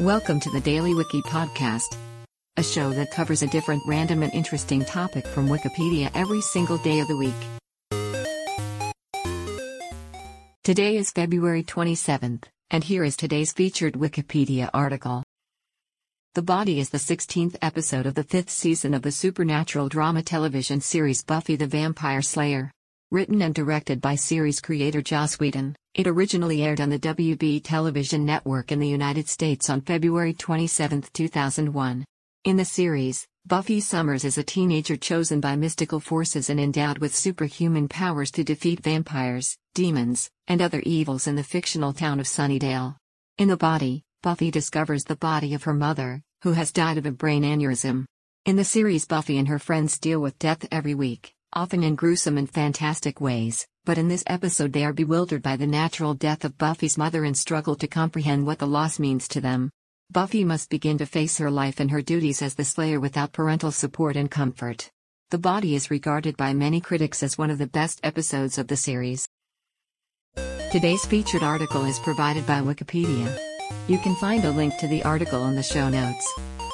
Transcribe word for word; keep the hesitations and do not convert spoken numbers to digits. Welcome to the Daily Wiki podcast, a show that covers a different random and interesting topic from Wikipedia every single day of the week. Today is February twenty-seventh, and here is today's featured Wikipedia article. The Body is the sixteenth episode of the fifth season of the supernatural drama television series Buffy the Vampire Slayer. Written and directed by series creator Joss Whedon, it originally aired on the W B Television Network in the United States on February twenty-seventh, two thousand one. In the series, Buffy Summers is a teenager chosen by mystical forces and endowed with superhuman powers to defeat vampires, demons, and other evils in the fictional town of Sunnydale. In The Body, Buffy discovers the body of her mother, who has died of a brain aneurysm. In the series, Buffy and her friends deal with death every week, often in gruesome and fantastic ways, but in this episode they are bewildered by the natural death of Buffy's mother and struggle to comprehend what the loss means to them. Buffy must begin to face her life and her duties as the Slayer without parental support and comfort. The Body is regarded by many critics as one of the best episodes of the series. Today's featured article is provided by Wikipedia. You can find a link to the article in the show notes.